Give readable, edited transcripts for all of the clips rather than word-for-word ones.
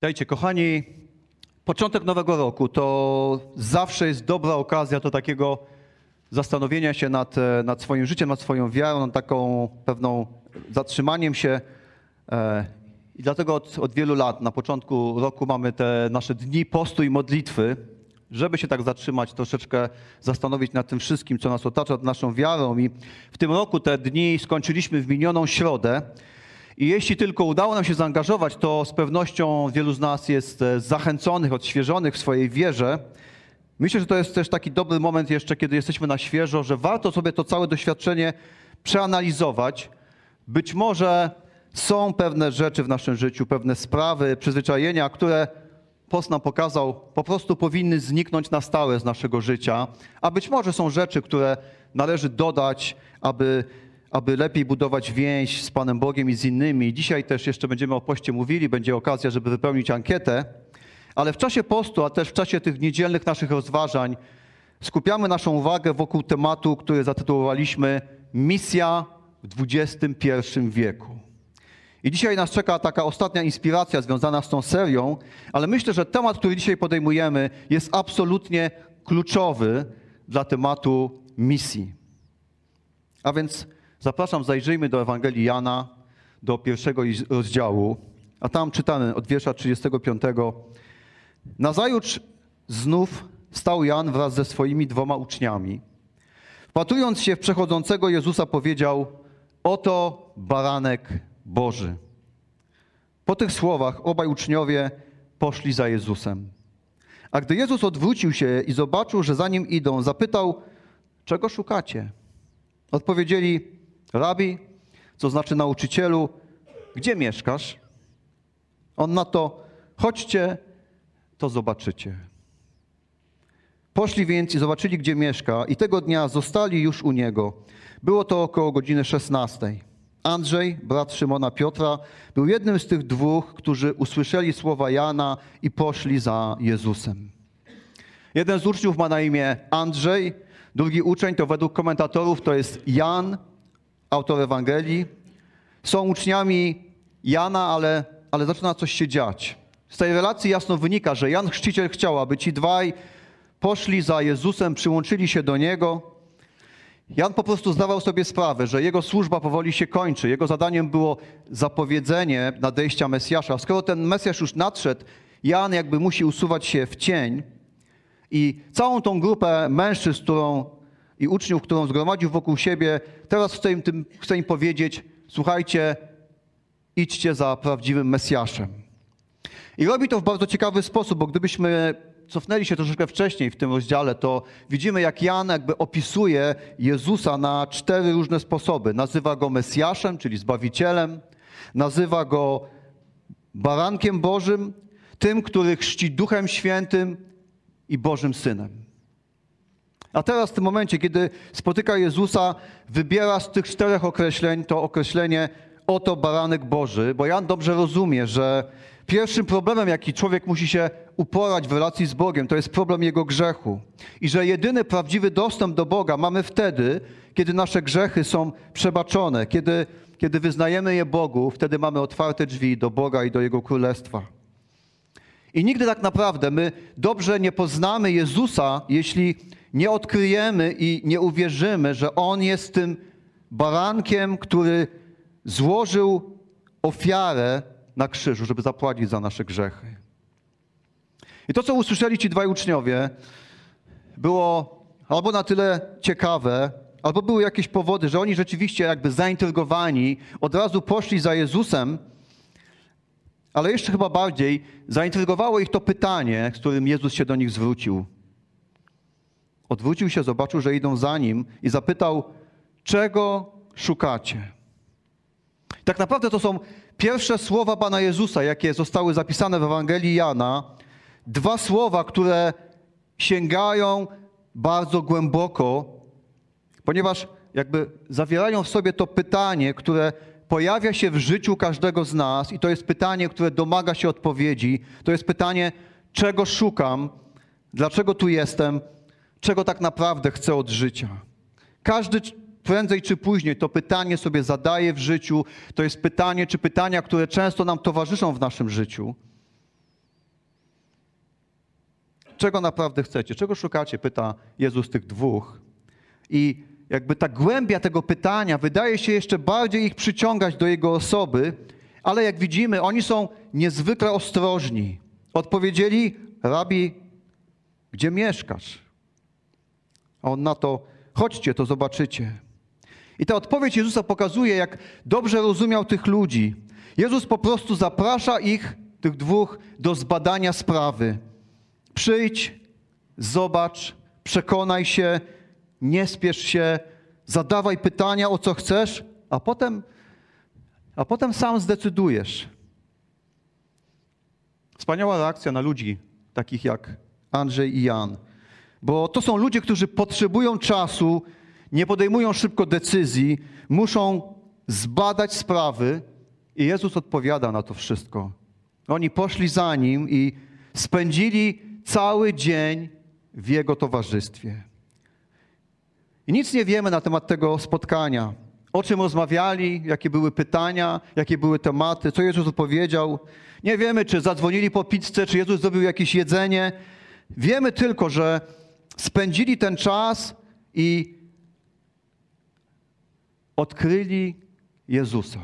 Dajcie, kochani, początek nowego roku to zawsze jest dobra okazja do takiego zastanowienia się nad swoim życiem, nad swoją wiarą, nad taką pewną zatrzymaniem się. I dlatego od wielu lat na początku roku mamy te nasze dni postu i modlitwy, żeby się tak zatrzymać, troszeczkę zastanowić nad tym wszystkim, co nas otacza, nad naszą wiarą. I w tym roku te dni skończyliśmy w minioną środę. I jeśli tylko udało nam się zaangażować, to z pewnością wielu z nas jest zachęconych, odświeżonych w swojej wierze. Myślę, że to jest też taki dobry moment jeszcze, kiedy jesteśmy na świeżo, że warto sobie to całe doświadczenie przeanalizować. Być może są pewne rzeczy w naszym życiu, pewne sprawy, przyzwyczajenia, które post nam pokazał, po prostu powinny zniknąć na stałe z naszego życia. A być może są rzeczy, które należy dodać, aby lepiej budować więź z Panem Bogiem i z innymi. Dzisiaj też jeszcze będziemy o poście mówili, będzie okazja, żeby wypełnić ankietę. Ale w czasie postu, a też w czasie tych niedzielnych naszych rozważań skupiamy naszą uwagę wokół tematu, który zatytułowaliśmy Misja w XXI wieku. I dzisiaj nas czeka taka ostatnia inspiracja związana z tą serią, ale myślę, że temat, który dzisiaj podejmujemy, jest absolutnie kluczowy dla tematu misji. A więc zapraszam, zajrzyjmy do Ewangelii Jana, do 1 rozdziału, a tam czytamy od wiersza 35. Nazajutrz znów stał Jan wraz ze swoimi 2 uczniami. Wpatrując się w przechodzącego Jezusa, powiedział: oto baranek Boży. Po tych słowach obaj uczniowie poszli za Jezusem. A gdy Jezus odwrócił się i zobaczył, że za nim idą, zapytał: czego szukacie? Odpowiedzieli: Rabi, co znaczy nauczycielu, gdzie mieszkasz? On na to: chodźcie, to zobaczycie. Poszli więc i zobaczyli, gdzie mieszka, i tego dnia zostali już u niego. Było to około godziny 16. Andrzej, brat Szymona Piotra, był jednym z tych 2, którzy usłyszeli słowa Jana i poszli za Jezusem. Jeden z uczniów ma na imię Andrzej, drugi uczeń to według komentatorów to jest Jan, autor Ewangelii. Są uczniami Jana, ale zaczyna coś się dziać. Z tej relacji jasno wynika, że Jan Chrzciciel chciał, aby ci 2 poszli za Jezusem, przyłączyli się do Niego. Jan po prostu zdawał sobie sprawę, że jego służba powoli się kończy. Jego zadaniem było zapowiedzenie nadejścia Mesjasza. Skoro ten Mesjasz już nadszedł, Jan jakby musi usuwać się w cień. I całą tą grupę mężczyzn i uczniów, którą zgromadził wokół siebie, teraz chce im powiedzieć: słuchajcie, idźcie za prawdziwym Mesjaszem. I robi to w bardzo ciekawy sposób, bo gdybyśmy cofnęli się troszeczkę wcześniej w tym rozdziale, to widzimy, jak Jan jakby opisuje Jezusa na 4 różne sposoby. Nazywa go Mesjaszem, czyli Zbawicielem, nazywa go Barankiem Bożym, tym, który chrzci Duchem Świętym i Bożym Synem. A teraz w tym momencie, kiedy spotyka Jezusa, wybiera z tych 4 określeń to określenie oto baranek Boży, bo Jan dobrze rozumie, że pierwszym problemem, jaki człowiek musi się uporać w relacji z Bogiem, to jest problem jego grzechu. I że jedyny prawdziwy dostęp do Boga mamy wtedy, kiedy nasze grzechy są przebaczone, kiedy wyznajemy je Bogu, wtedy mamy otwarte drzwi do Boga i do Jego Królestwa. I nigdy tak naprawdę my dobrze nie poznamy Jezusa, jeśli nie odkryjemy i nie uwierzymy, że On jest tym barankiem, który złożył ofiarę na krzyżu, żeby zapłacić za nasze grzechy. I to, co usłyszeli ci 2 uczniowie, było albo na tyle ciekawe, albo były jakieś powody, że oni rzeczywiście jakby zaintrygowani od razu poszli za Jezusem. Ale jeszcze chyba bardziej zaintrygowało ich to pytanie, z którym Jezus się do nich zwrócił. Odwrócił się, zobaczył, że idą za Nim i zapytał: czego szukacie? Tak naprawdę to są pierwsze słowa Pana Jezusa, jakie zostały zapisane w Ewangelii Jana. 2 słowa, które sięgają bardzo głęboko, ponieważ jakby zawierają w sobie to pytanie, które pojawia się w życiu każdego z nas i to jest pytanie, które domaga się odpowiedzi. To jest pytanie, czego szukam, dlaczego tu jestem, czego tak naprawdę chcę od życia. Każdy prędzej czy później to pytanie sobie zadaje w życiu. To jest pytanie czy pytania, które często nam towarzyszą w naszym życiu. czego naprawdę chcecie, czego szukacie, pyta Jezus tych dwóch. I jakby ta głębia tego pytania wydaje się jeszcze bardziej ich przyciągać do Jego osoby, ale jak widzimy, oni są niezwykle ostrożni. Odpowiedzieli: Rabi, gdzie mieszkasz? A on na to: chodźcie, to zobaczycie. I ta odpowiedź Jezusa pokazuje, jak dobrze rozumiał tych ludzi. Jezus po prostu zaprasza ich, tych dwóch, do zbadania sprawy. Przyjdź, zobacz, przekonaj się, nie spiesz się, zadawaj pytania, o co chcesz, a potem sam zdecydujesz. Wspaniała reakcja na ludzi takich jak Andrzej i Jan. Bo to są ludzie, którzy potrzebują czasu, nie podejmują szybko decyzji, muszą zbadać sprawy i Jezus odpowiada na to wszystko. Oni poszli za Nim i spędzili cały dzień w Jego towarzystwie. I nic nie wiemy na temat tego spotkania. O czym rozmawiali, jakie były pytania, jakie były tematy, co Jezus odpowiedział. Nie wiemy, czy zadzwonili po pizzę, czy Jezus zrobił jakieś jedzenie. Wiemy tylko, że spędzili ten czas i odkryli Jezusa.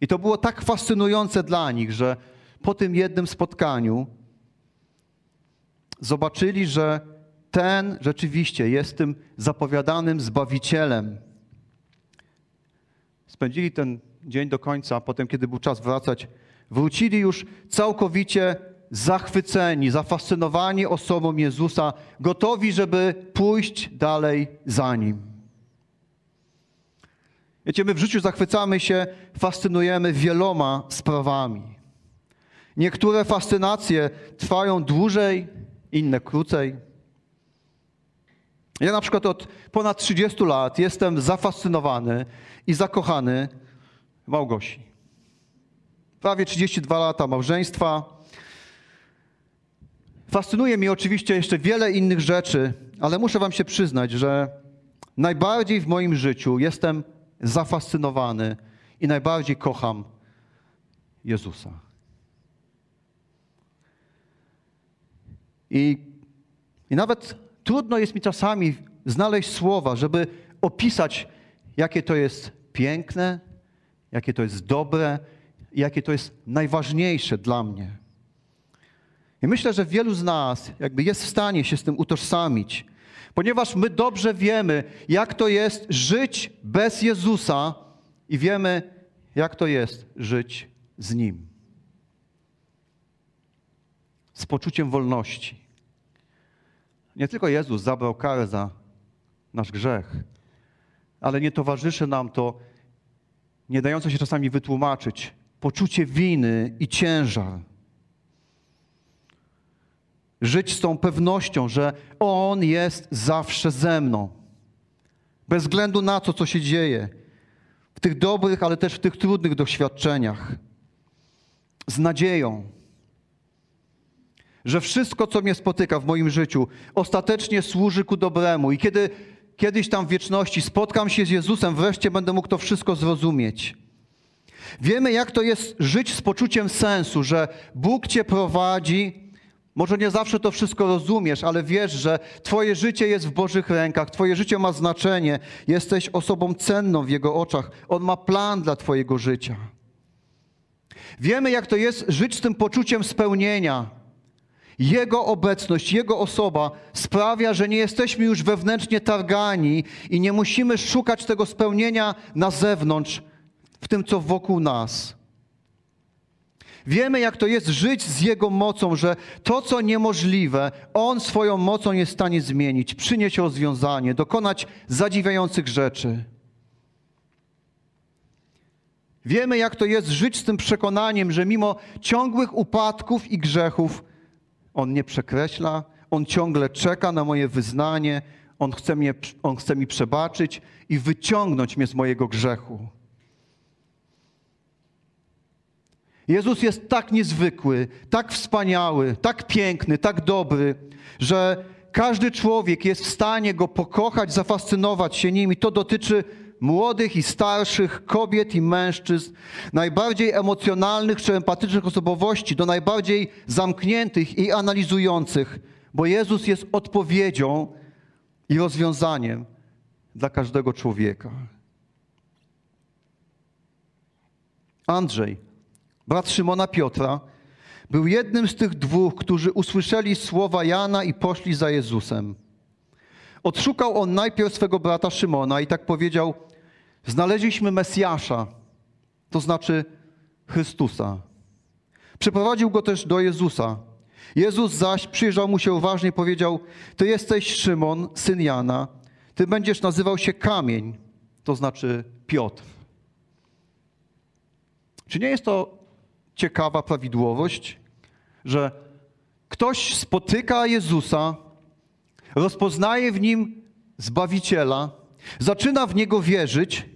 I to było tak fascynujące dla nich, że po tym jednym spotkaniu zobaczyli, że ten rzeczywiście jest tym zapowiadanym Zbawicielem. Spędzili ten dzień do końca, a potem, kiedy był czas wracać, wrócili już całkowicie zachwyceni, zafascynowani osobą Jezusa, gotowi, żeby pójść dalej za Nim. Wiecie, my w życiu zachwycamy się, fascynujemy wieloma sprawami. Niektóre fascynacje trwają dłużej, inne krócej. Ja na przykład od ponad 30 lat jestem zafascynowany i zakochany w Małgosi. Prawie 32 lata małżeństwa. Fascynuje mnie oczywiście jeszcze wiele innych rzeczy, ale muszę wam się przyznać, że najbardziej w moim życiu jestem zafascynowany i najbardziej kocham Jezusa. I nawet trudno jest mi czasami znaleźć słowa, żeby opisać, jakie to jest piękne, jakie to jest dobre, jakie to jest najważniejsze dla mnie. I myślę, że wielu z nas jakby jest w stanie się z tym utożsamić, ponieważ my dobrze wiemy, jak to jest żyć bez Jezusa i wiemy, jak to jest żyć z Nim. Z poczuciem wolności. Nie tylko Jezus zabrał karę za nasz grzech, ale nie towarzyszy nam to, nie dające się czasami wytłumaczyć, poczucie winy i ciężar. Żyć z tą pewnością, że On jest zawsze ze mną. Bez względu na to, co się dzieje. W tych dobrych, ale też w tych trudnych doświadczeniach. Z nadzieją, że wszystko, co mnie spotyka w moim życiu, ostatecznie służy ku dobremu. I kiedy kiedyś tam w wieczności spotkam się z Jezusem, wreszcie będę mógł to wszystko zrozumieć. Wiemy, jak to jest żyć z poczuciem sensu, że Bóg cię prowadzi. Może nie zawsze to wszystko rozumiesz, ale wiesz, że twoje życie jest w Bożych rękach, twoje życie ma znaczenie, jesteś osobą cenną w Jego oczach, On ma plan dla twojego życia. Wiemy, jak to jest żyć z tym poczuciem spełnienia. Jego obecność, Jego osoba sprawia, że nie jesteśmy już wewnętrznie targani i nie musimy szukać tego spełnienia na zewnątrz, w tym, co wokół nas. Wiemy, jak to jest żyć z Jego mocą, że to, co niemożliwe, On swoją mocą jest w stanie zmienić, przynieść rozwiązanie, dokonać zadziwiających rzeczy. Wiemy, jak to jest żyć z tym przekonaniem, że mimo ciągłych upadków i grzechów On nie przekreśla, On ciągle czeka na moje wyznanie, On chce mi przebaczyć i wyciągnąć mnie z mojego grzechu. Jezus jest tak niezwykły, tak wspaniały, tak piękny, tak dobry, że każdy człowiek jest w stanie Go pokochać, zafascynować się Nim i to dotyczy młodych i starszych, kobiet i mężczyzn, najbardziej emocjonalnych czy empatycznych osobowości do najbardziej zamkniętych i analizujących, bo Jezus jest odpowiedzią i rozwiązaniem dla każdego człowieka. Andrzej, brat Szymona Piotra, był jednym z tych dwóch, którzy usłyszeli słowa Jana i poszli za Jezusem. Odszukał on najpierw swego brata Szymona i tak powiedział: znaleźliśmy Mesjasza, to znaczy Chrystusa. Przeprowadził go też do Jezusa. Jezus zaś przyjrzał mu się uważnie i powiedział: ty jesteś Szymon, syn Jana, ty będziesz nazywał się Kamień, to znaczy Piotr. Czy nie jest to ciekawa prawidłowość, że ktoś spotyka Jezusa, rozpoznaje w Nim Zbawiciela, zaczyna w Niego wierzyć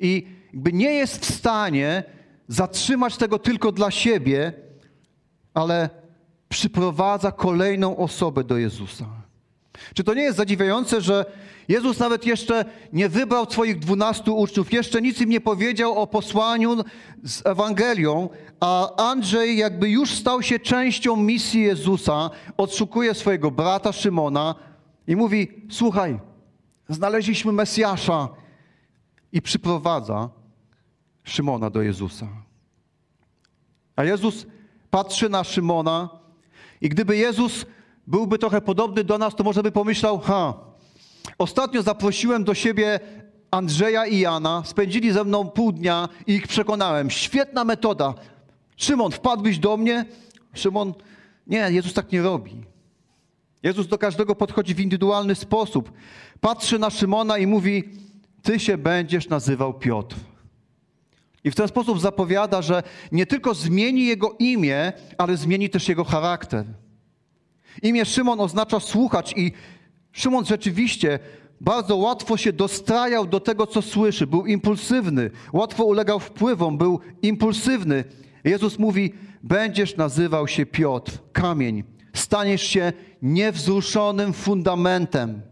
i nie jest w stanie zatrzymać tego tylko dla siebie, ale przyprowadza kolejną osobę do Jezusa. Czy to nie jest zadziwiające, że Jezus nawet jeszcze nie wybrał swoich 12 uczniów, jeszcze nic im nie powiedział o posłaniu z Ewangelią, a Andrzej jakby już stał się częścią misji Jezusa, odszukuje swojego brata Szymona i mówi: słuchaj, znaleźliśmy Mesjasza, i przyprowadza Szymona do Jezusa. A Jezus patrzy na Szymona i gdyby Jezus byłby trochę podobny do nas, to może by pomyślał: ostatnio zaprosiłem do siebie Andrzeja i Jana, spędzili ze mną pół dnia i ich przekonałem. Świetna metoda. Szymon, wpadłbyś do mnie? Szymon, nie, Jezus tak nie robi. Jezus do każdego podchodzi w indywidualny sposób. Patrzy na Szymona i mówi: ty się będziesz nazywał Piotr. I w ten sposób zapowiada, że nie tylko zmieni jego imię, ale zmieni też jego charakter. Imię Szymon oznacza słuchacz i Szymon rzeczywiście bardzo łatwo się dostrajał do tego, co słyszy. Był impulsywny, łatwo ulegał wpływom, był impulsywny. Jezus mówi: będziesz nazywał się Piotr, kamień. Staniesz się niewzruszonym fundamentem,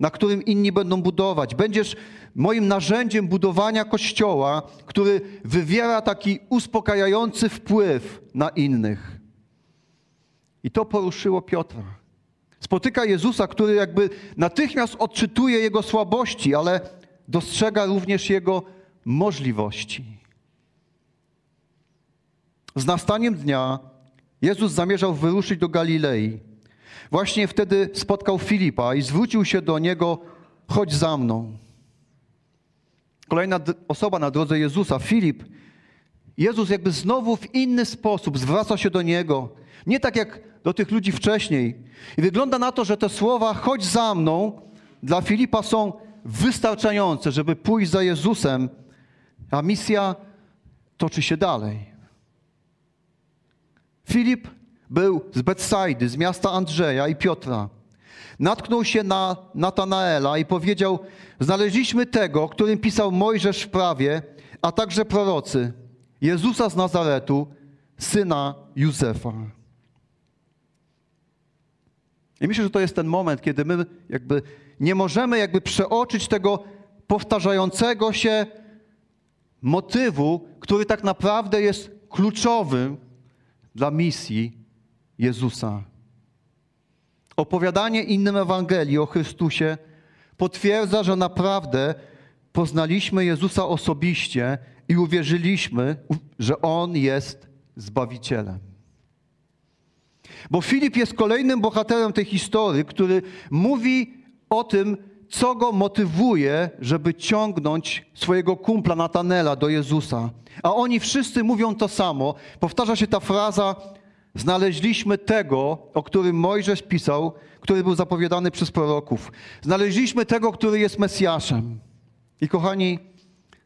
na którym inni będą budować. Będziesz moim narzędziem budowania Kościoła, który wywiera taki uspokajający wpływ na innych. I to poruszyło Piotra. Spotyka Jezusa, który jakby natychmiast odczytuje jego słabości, ale dostrzega również jego możliwości. Z nastaniem dnia Jezus zamierzał wyruszyć do Galilei. Właśnie wtedy spotkał Filipa i zwrócił się do niego: chodź za mną. Kolejna osoba na drodze Jezusa, Filip. Jezus jakby znowu w inny sposób zwraca się do niego. Nie tak jak do tych ludzi wcześniej. I wygląda na to, że te słowa „chodź za mną” dla Filipa są wystarczające, żeby pójść za Jezusem, a misja toczy się dalej. Filip był z Betsajdy, z miasta Andrzeja i Piotra. Natknął się na Natanaela i powiedział: znaleźliśmy tego, którym pisał Mojżesz w prawie, a także prorocy, Jezusa z Nazaretu, syna Józefa. I myślę, że to jest ten moment, kiedy my jakby nie możemy przeoczyć tego powtarzającego się motywu, który tak naprawdę jest kluczowym dla misji Jezusa. Opowiadanie innym Ewangelii o Chrystusie potwierdza, że naprawdę poznaliśmy Jezusa osobiście i uwierzyliśmy, że On jest Zbawicielem. Bo Filip jest kolejnym bohaterem tej historii, który mówi o tym, co go motywuje, żeby ciągnąć swojego kumpla Natanaela do Jezusa. A oni wszyscy mówią to samo. Powtarza się ta fraza: znaleźliśmy tego, o którym Mojżesz pisał, który był zapowiadany przez proroków. Znaleźliśmy tego, który jest Mesjaszem. I kochani,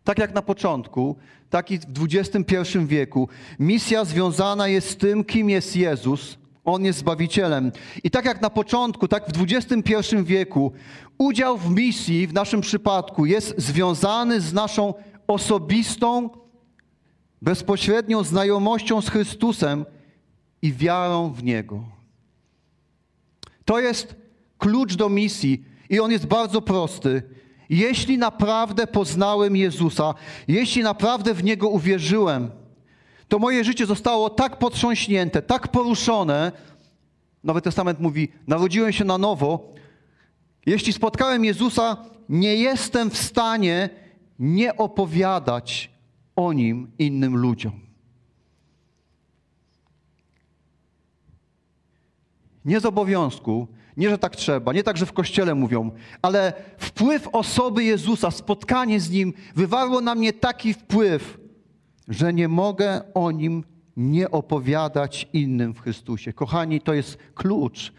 tak jak na początku, tak i w XXI wieku, misja związana jest z tym, kim jest Jezus. On jest Zbawicielem. I tak jak na początku, tak w XXI wieku udział w misji w naszym przypadku jest związany z naszą osobistą, bezpośrednią znajomością z Chrystusem i wiarą w Niego. To jest klucz do misji i on jest bardzo prosty. Jeśli naprawdę poznałem Jezusa, jeśli naprawdę w Niego uwierzyłem, to moje życie zostało tak potrząśnięte, tak poruszone. Nowy Testament mówi, narodziłem się na nowo. Jeśli spotkałem Jezusa, nie jestem w stanie nie opowiadać o Nim innym ludziom. Nie z obowiązku, nie, że tak trzeba, nie tak, że w Kościele mówią, ale wpływ osoby Jezusa, spotkanie z Nim wywarło na mnie taki wpływ, że nie mogę o Nim nie opowiadać innym w Chrystusie. Kochani, to jest klucz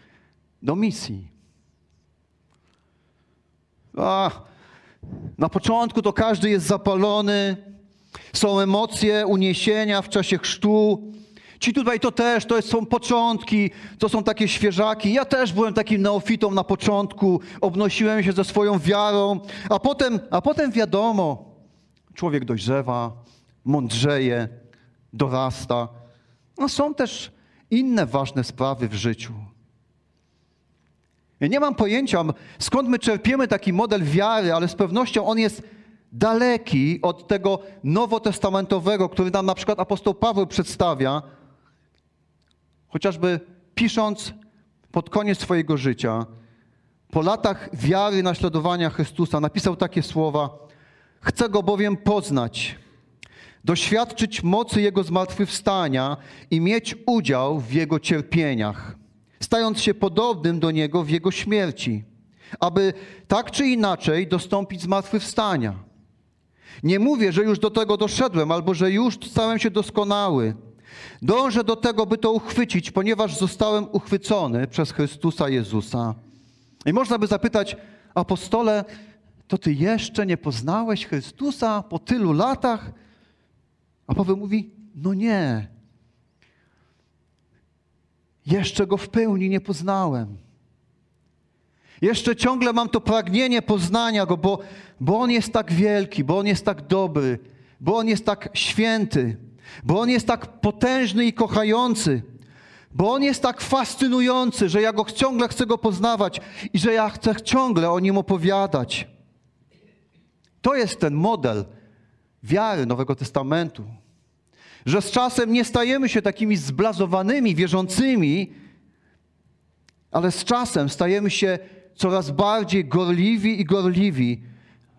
do misji. Na początku to każdy jest zapalony, są emocje, uniesienia w czasie chrztu. Ci tutaj to też, to są początki, to są takie świeżaki. Ja też byłem takim neofitą na początku, obnosiłem się ze swoją wiarą, a potem wiadomo, człowiek dojrzewa, mądrzeje, dorasta. No są też inne ważne sprawy w życiu. Ja nie mam pojęcia, skąd my czerpiemy taki model wiary, ale z pewnością on jest daleki od tego nowotestamentowego, który nam na przykład apostoł Paweł przedstawia, chociażby pisząc pod koniec swojego życia, po latach wiary naśladowania Chrystusa, napisał takie słowa: chcę Go bowiem poznać, doświadczyć mocy Jego zmartwychwstania i mieć udział w Jego cierpieniach, stając się podobnym do Niego w Jego śmierci, aby tak czy inaczej dostąpić zmartwychwstania. Nie mówię, że już do tego doszedłem, albo że już stałem się doskonały. Dążę do tego, by to uchwycić, ponieważ zostałem uchwycony przez Chrystusa Jezusa. I można by zapytać: apostole, to ty jeszcze nie poznałeś Chrystusa po tylu latach? A Paweł mówi: no nie. Jeszcze Go w pełni nie poznałem. Jeszcze ciągle mam to pragnienie poznania Go, bo On jest tak wielki, bo On jest tak dobry, bo On jest tak święty, bo On jest tak potężny i kochający, bo On jest tak fascynujący, że ja Go ciągle chcę Go poznawać i że ja chcę ciągle o Nim opowiadać. To jest ten model wiary Nowego Testamentu, że z czasem nie stajemy się takimi zblazowanymi, wierzącymi, ale z czasem stajemy się coraz bardziej gorliwi i gorliwi,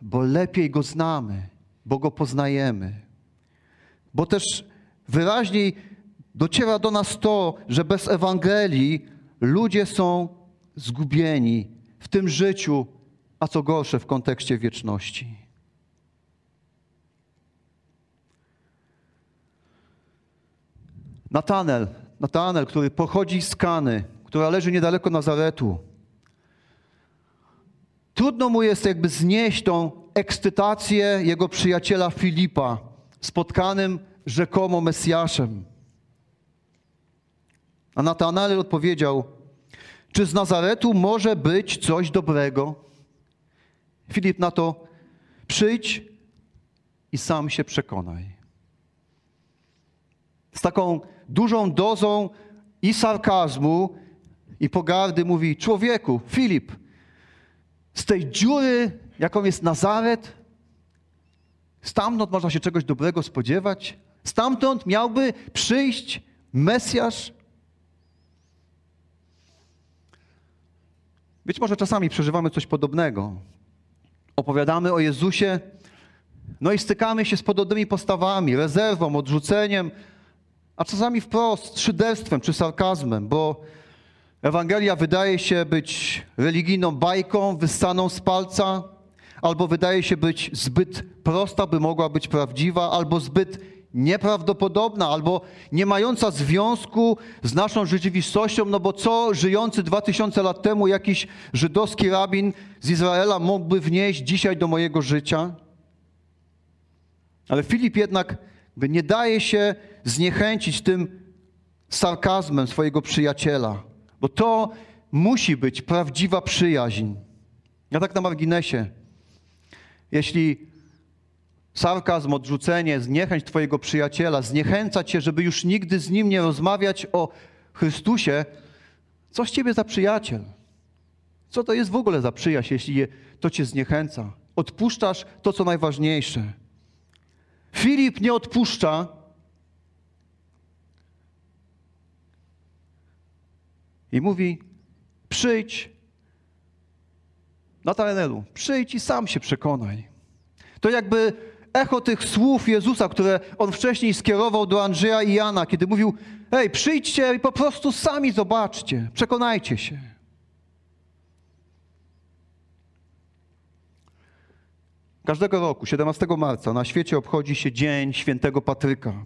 bo lepiej Go znamy, bo Go poznajemy. Bo też wyraźniej dociera do nas to, że bez Ewangelii ludzie są zgubieni w tym życiu, a co gorsze w kontekście wieczności. Natanael, który pochodzi z Kany, która leży niedaleko Nazaretu. Trudno mu jest jakby znieść tą ekscytację jego przyjaciela Filipa, spotkanym rzekomo Mesjaszem. A Natanael odpowiedział: czy z Nazaretu może być coś dobrego? Filip na to: przyjdź i sam się przekonaj. Z taką dużą dozą i sarkazmu, i pogardy mówi: człowieku, Filip, z tej dziury, jaką jest Nazaret, stamtąd można się czegoś dobrego spodziewać? Stamtąd miałby przyjść Mesjasz? Być może czasami przeżywamy coś podobnego. Opowiadamy o Jezusie, no i stykamy się z podobnymi postawami, rezerwą, odrzuceniem, a czasami wprost szyderstwem czy sarkazmem, bo Ewangelia wydaje się być religijną bajką wyssaną z palca, albo wydaje się być zbyt prosta, by mogła być prawdziwa, albo zbyt nieprawdopodobna, albo nie mająca związku z naszą rzeczywistością, no bo co żyjący 2000 lat temu jakiś żydowski rabin z Izraela mógłby wnieść dzisiaj do mojego życia? Ale Filip jednak nie daje się zniechęcić tym sarkazmem swojego przyjaciela, bo to musi być prawdziwa przyjaźń. Ja tak na marginesie. Jeśli sarkazm, odrzucenie, zniechęć twojego przyjaciela zniechęca cię, żeby już nigdy z nim nie rozmawiać o Chrystusie, co z ciebie za przyjaciel? Co to jest w ogóle za przyjaźń, jeśli to cię zniechęca? odpuszczasz to, co najważniejsze. Filip nie odpuszcza. I mówi, przyjdź, Natanaelu, przyjdź i sam się przekonaj. To jakby echo tych słów Jezusa, które on wcześniej skierował do Andrzeja i Jana, kiedy mówił, hej, przyjdźcie i po prostu sami zobaczcie, przekonajcie się. Każdego roku, 17 marca, na świecie obchodzi się Dzień Świętego Patryka.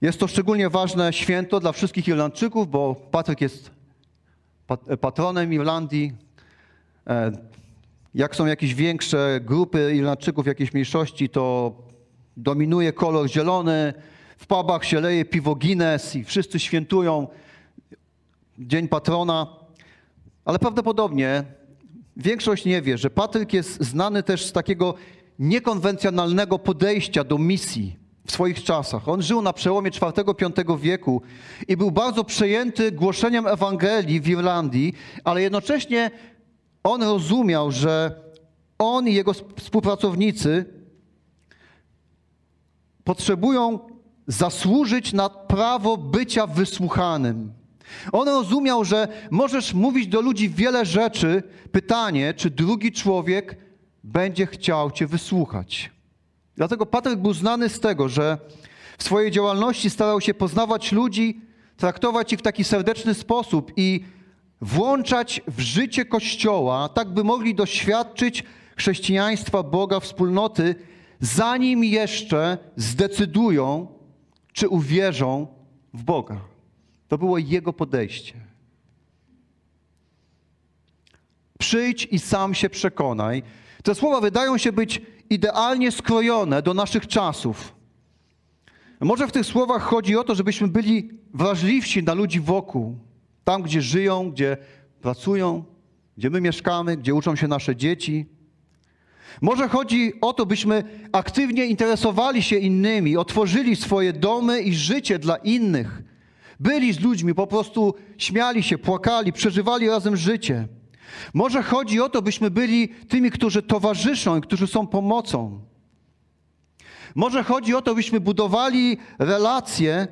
Jest to szczególnie ważne święto dla wszystkich Irlandczyków, bo Patryk jest patronem Irlandii. Jak są jakieś większe grupy Irlandczyków, jakieś mniejszości, to dominuje kolor zielony, w pubach się leje piwo Guinness i wszyscy świętują Dzień Patrona. Ale prawdopodobnie większość nie wie, że Patryk jest znany też z takiego niekonwencjonalnego podejścia do misji w swoich czasach. On żył na przełomie IV-V wieku i był bardzo przejęty głoszeniem Ewangelii w Irlandii, ale jednocześnie on rozumiał, że on i jego współpracownicy potrzebują zasłużyć na prawo bycia wysłuchanym. On rozumiał, że możesz mówić do ludzi wiele rzeczy. Pytanie, czy drugi człowiek będzie chciał cię wysłuchać. Dlatego Patryk był znany z tego, że w swojej działalności starał się poznawać ludzi, traktować ich w taki serdeczny sposób i włączać w życie Kościoła, tak by mogli doświadczyć chrześcijaństwa, Boga, wspólnoty, zanim jeszcze zdecydują, czy uwierzą w Boga. To było jego podejście. Przyjdź i sam się przekonaj. Te słowa wydają się być idealnie skrojone do naszych czasów. Może w tych słowach chodzi o to, żebyśmy byli wrażliwsi na ludzi wokół. Tam, gdzie żyją, gdzie pracują, gdzie my mieszkamy, gdzie uczą się nasze dzieci. Może chodzi o to, byśmy aktywnie interesowali się innymi, otworzyli swoje domy i życie dla innych. Byli z ludźmi, po prostu śmiali się, płakali, przeżywali razem życie. Może chodzi o to, byśmy byli tymi, którzy towarzyszą i którzy są pomocą. Może chodzi o to, byśmy budowali relacje,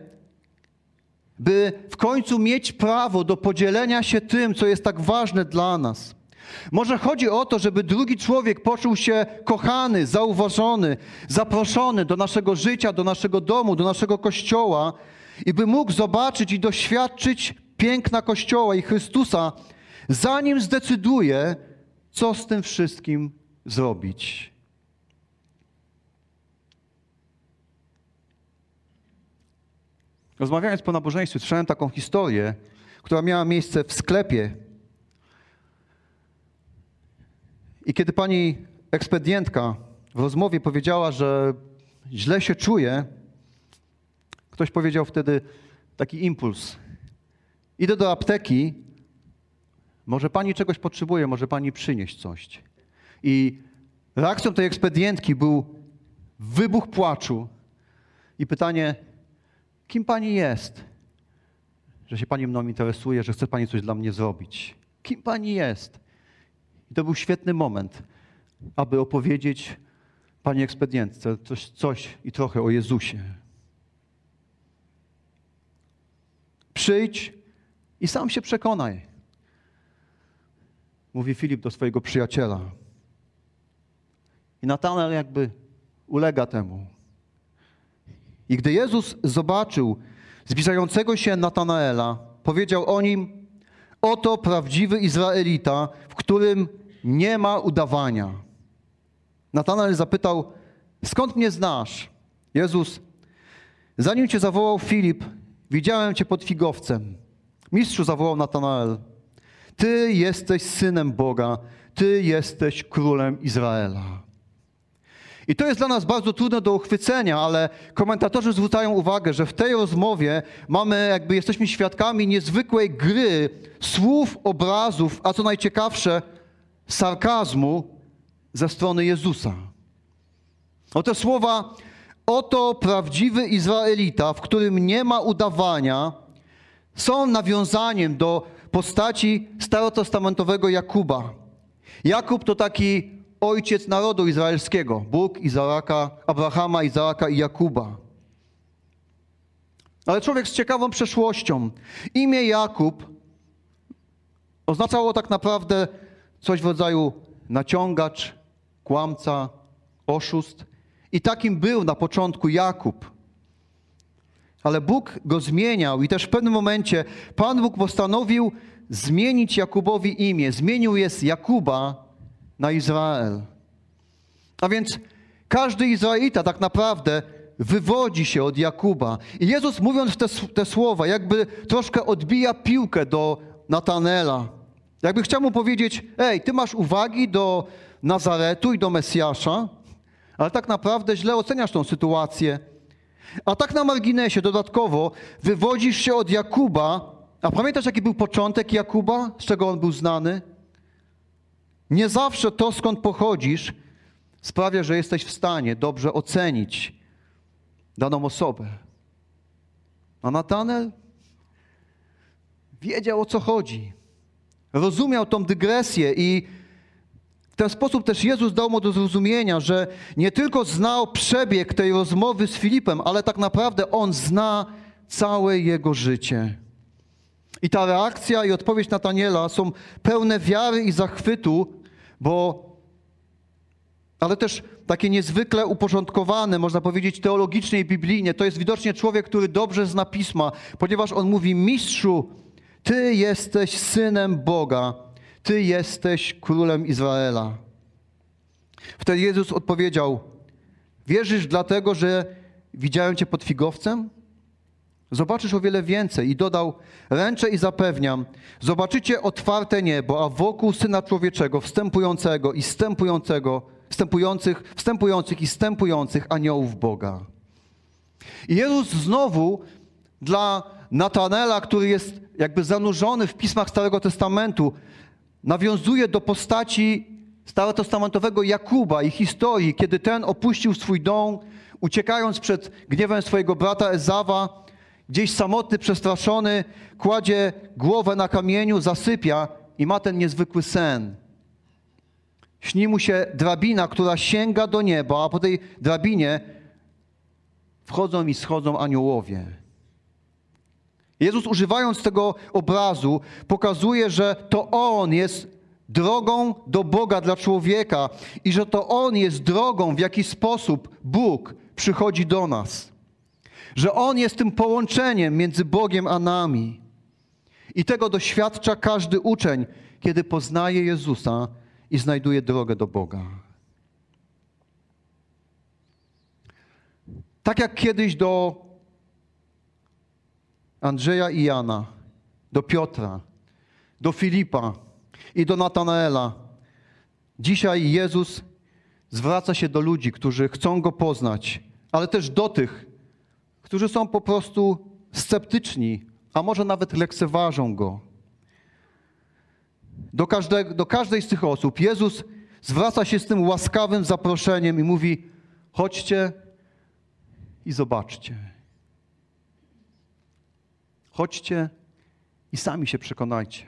by w końcu mieć prawo do podzielenia się tym, co jest tak ważne dla nas. Może chodzi o to, żeby drugi człowiek poczuł się kochany, zauważony, zaproszony do naszego życia, do naszego domu, do naszego Kościoła i by mógł zobaczyć i doświadczyć piękna Kościoła i Chrystusa, zanim zdecyduje, co z tym wszystkim zrobić. Rozmawiając po nabożeństwie, słyszałem taką historię, która miała miejsce w sklepie. I kiedy pani ekspedientka w rozmowie powiedziała, że źle się czuje, ktoś powiedział wtedy taki impuls. Idę do apteki, może pani czegoś potrzebuje, może pani przynieść coś. I reakcją tej ekspedientki był wybuch płaczu i pytanie, kim pani jest, że się pani mną interesuje, że chce pani coś dla mnie zrobić? Kim pani jest? I to był świetny moment, aby opowiedzieć pani ekspedientce coś i trochę o Jezusie. Przyjdź i sam się przekonaj, mówi Filip do swojego przyjaciela. I Natanael jakby ulega temu. I gdy Jezus zobaczył zbliżającego się Natanaela, powiedział o nim, oto prawdziwy Izraelita, w którym nie ma udawania. Natanael zapytał, skąd mnie znasz? Jezus, zanim cię zawołał Filip, widziałem cię pod figowcem. Mistrzu, zawołał Natanael, ty jesteś Synem Boga, ty jesteś Królem Izraela. I to jest dla nas bardzo trudne do uchwycenia, ale komentatorzy zwracają uwagę, że w tej rozmowie mamy, jakby jesteśmy świadkami niezwykłej gry słów, obrazów, a co najciekawsze sarkazmu ze strony Jezusa. O te słowa, oto prawdziwy Izraelita, w którym nie ma udawania, są nawiązaniem do postaci starotestamentowego Jakuba. Jakub to taki ojciec narodu izraelskiego. Bóg Izaaka, Abrahama, Izaaka i Jakuba. Ale człowiek z ciekawą przeszłością. Imię Jakub oznaczało tak naprawdę coś w rodzaju naciągacz, kłamca, oszust. I takim był na początku Jakub. Ale Bóg go zmieniał i też w pewnym momencie Pan Bóg postanowił zmienić Jakubowi imię. Zmienił je z Jakuba na Izrael. A więc każdy Izraelita tak naprawdę wywodzi się od Jakuba. I Jezus, mówiąc te słowa, jakby troszkę odbija piłkę do Natanaela. Jakby chciał mu powiedzieć: ej, ty masz uwagi do Nazaretu i do Mesjasza, ale tak naprawdę źle oceniasz tą sytuację. A tak na marginesie dodatkowo wywodzisz się od Jakuba. A pamiętasz, jaki był początek Jakuba? Z czego on był znany? Nie zawsze to, skąd pochodzisz, sprawia, że jesteś w stanie dobrze ocenić daną osobę. A Natanael wiedział, o co chodzi. Rozumiał tą dygresję i w ten sposób też Jezus dał mu do zrozumienia, że nie tylko znał przebieg tej rozmowy z Filipem, ale tak naprawdę on zna całe jego życie. I ta reakcja i odpowiedź Natanaela są pełne wiary i zachwytu, ale też takie niezwykle uporządkowane, można powiedzieć teologicznie i biblijnie. To jest widocznie człowiek, który dobrze zna Pisma, ponieważ on mówi: mistrzu, ty jesteś synem Boga, ty jesteś królem Izraela. Wtedy Jezus odpowiedział: wierzysz dlatego, że widziałem cię pod figowcem? Zobaczysz o wiele więcej. I dodał: ręczę i zapewniam, zobaczycie otwarte niebo, a wokół Syna Człowieczego wstępujących i wstępujących aniołów Boga. I Jezus znowu dla Natanaela, który jest jakby zanurzony w pismach Starego Testamentu, nawiązuje do postaci starotestamentowego Jakuba i historii, kiedy ten opuścił swój dom, uciekając przed gniewem swojego brata Ezawa, gdzieś samotny, przestraszony, kładzie głowę na kamieniu, zasypia i ma ten niezwykły sen. Śni mu się drabina, która sięga do nieba, a po tej drabinie wchodzą i schodzą aniołowie. Jezus, używając tego obrazu, pokazuje, że to On jest drogą do Boga dla człowieka i że to On jest drogą, w jaki sposób Bóg przychodzi do nas. Że On jest tym połączeniem między Bogiem a nami. I tego doświadcza każdy uczeń, kiedy poznaje Jezusa i znajduje drogę do Boga. Tak jak kiedyś do Andrzeja i Jana, do Piotra, do Filipa i do Natanaela, dzisiaj Jezus zwraca się do ludzi, którzy chcą Go poznać, ale też do tych, którzy są po prostu sceptyczni, a może nawet lekceważą Go. Do każdej z tych osób Jezus zwraca się z tym łaskawym zaproszeniem i mówi: chodźcie i zobaczcie. Chodźcie i sami się przekonajcie.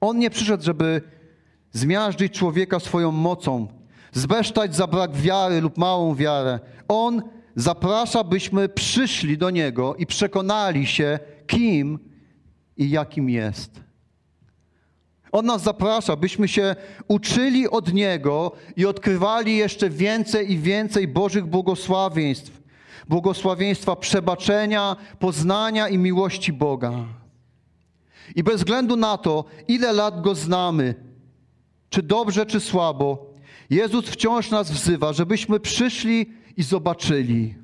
On nie przyszedł, żeby zmiażdżyć człowieka swoją mocą, zbesztać za brak wiary lub małą wiarę. On zaprasza, byśmy przyszli do Niego i przekonali się, kim i jakim jest. On nas zaprasza, byśmy się uczyli od Niego i odkrywali jeszcze więcej i więcej Bożych błogosławieństw. Błogosławieństwa przebaczenia, poznania i miłości Boga. I bez względu na to, ile lat Go znamy, czy dobrze, czy słabo, Jezus wciąż nas wzywa, żebyśmy przyszli i zobaczyli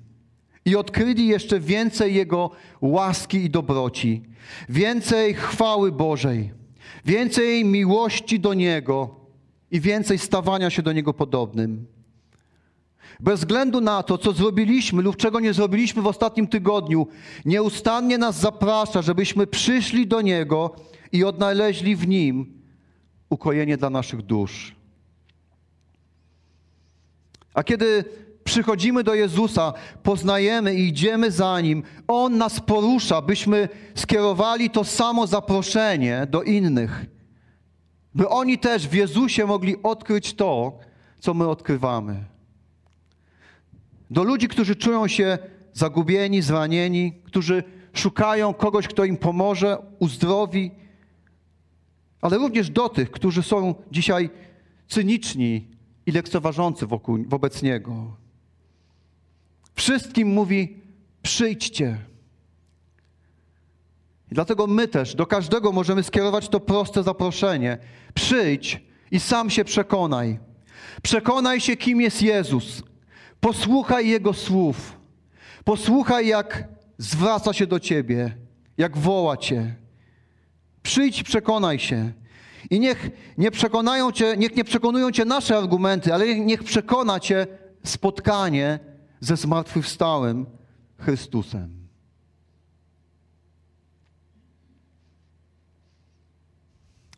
i odkryli jeszcze więcej Jego łaski i dobroci, więcej chwały Bożej, więcej miłości do Niego i więcej stawania się do Niego podobnym. Bez względu na to, co zrobiliśmy lub czego nie zrobiliśmy w ostatnim tygodniu, nieustannie nas zaprasza, żebyśmy przyszli do Niego i odnaleźli w Nim ukojenie dla naszych dusz. A kiedy przychodzimy do Jezusa, poznajemy i idziemy za Nim, On nas porusza, byśmy skierowali to samo zaproszenie do innych. by oni też w Jezusie mogli odkryć to, co my odkrywamy. Do ludzi, którzy czują się zagubieni, zranieni, którzy szukają kogoś, kto im pomoże, uzdrowi, ale również do tych, którzy są dzisiaj cyniczni i lekceważący wobec Niego. Wszystkim mówi: przyjdźcie. I dlatego my też do każdego możemy skierować to proste zaproszenie. Przyjdź i sam się przekonaj. Przekonaj się, kim jest Jezus. Posłuchaj Jego słów. Posłuchaj, jak zwraca się do Ciebie, jak woła Cię. Przyjdź, przekonaj się. I niech nie przekonują Cię nasze argumenty, ale niech przekona Cię spotkanie ze zmartwychwstałym Chrystusem.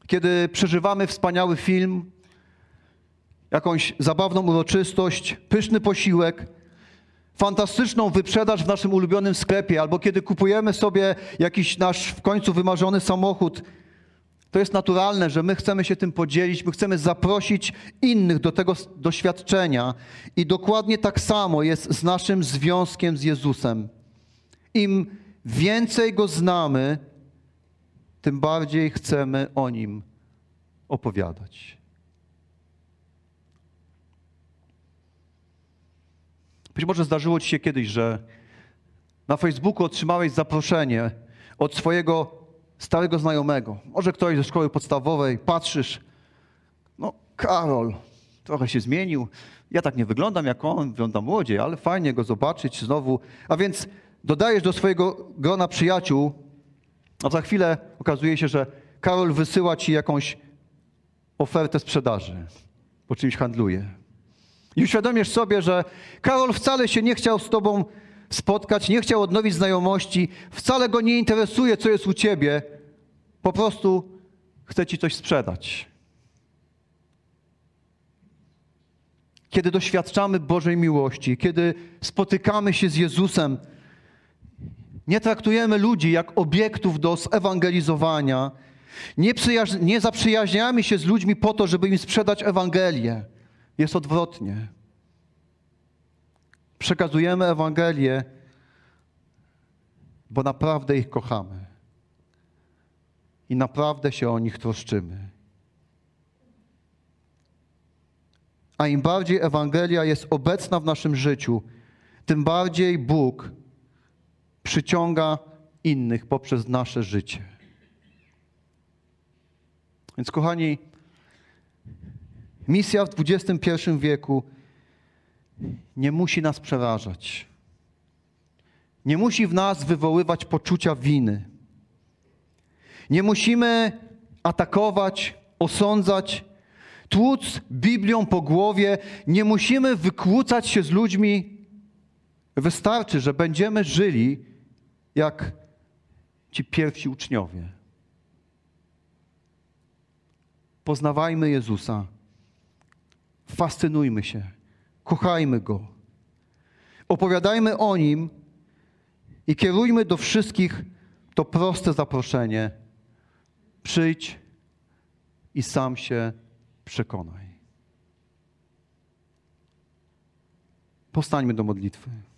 Kiedy przeżywamy wspaniały film, jakąś zabawną uroczystość, pyszny posiłek, fantastyczną wyprzedaż w naszym ulubionym sklepie, albo kiedy kupujemy sobie jakiś nasz w końcu wymarzony samochód, to jest naturalne, że my chcemy się tym podzielić, my chcemy zaprosić innych do tego doświadczenia. I dokładnie tak samo jest z naszym związkiem z Jezusem. Im więcej Go znamy, tym bardziej chcemy o Nim opowiadać. Być może zdarzyło Ci się kiedyś, że na Facebooku otrzymałeś zaproszenie od swojego starego znajomego. Może ktoś ze szkoły podstawowej, patrzysz, no Karol, trochę się zmienił. Ja tak nie wyglądam jak on, wyglądam młodziej, ale fajnie go zobaczyć znowu. A więc dodajesz do swojego grona przyjaciół, a za chwilę okazuje się, że Karol wysyła Ci jakąś ofertę sprzedaży, bo czymś handluje. I uświadomisz sobie, że Karol wcale się nie chciał z Tobą spotkać, nie chciał odnowić znajomości, wcale go nie interesuje, co jest u Ciebie, po prostu chce Ci coś sprzedać. Kiedy doświadczamy Bożej miłości, kiedy spotykamy się z Jezusem, nie traktujemy ludzi jak obiektów do zewangelizowania, nie zaprzyjaźniamy się z ludźmi po to, żeby im sprzedać Ewangelię. Jest odwrotnie. Przekazujemy Ewangelię, bo naprawdę ich kochamy i naprawdę się o nich troszczymy. A im bardziej Ewangelia jest obecna w naszym życiu, tym bardziej Bóg przyciąga innych poprzez nasze życie. Więc kochani, misja w XXI wieku nie musi nas przerażać. Nie musi w nas wywoływać poczucia winy. Nie musimy atakować, osądzać, tłuc Biblią po głowie. Nie musimy wykłócać się z ludźmi. Wystarczy, że będziemy żyli jak ci pierwsi uczniowie. Poznawajmy Jezusa. Fascynujmy się. Kochajmy Go. Opowiadajmy o Nim i kierujmy do wszystkich to proste zaproszenie. Przyjdź i sam się przekonaj. Postańmy do modlitwy.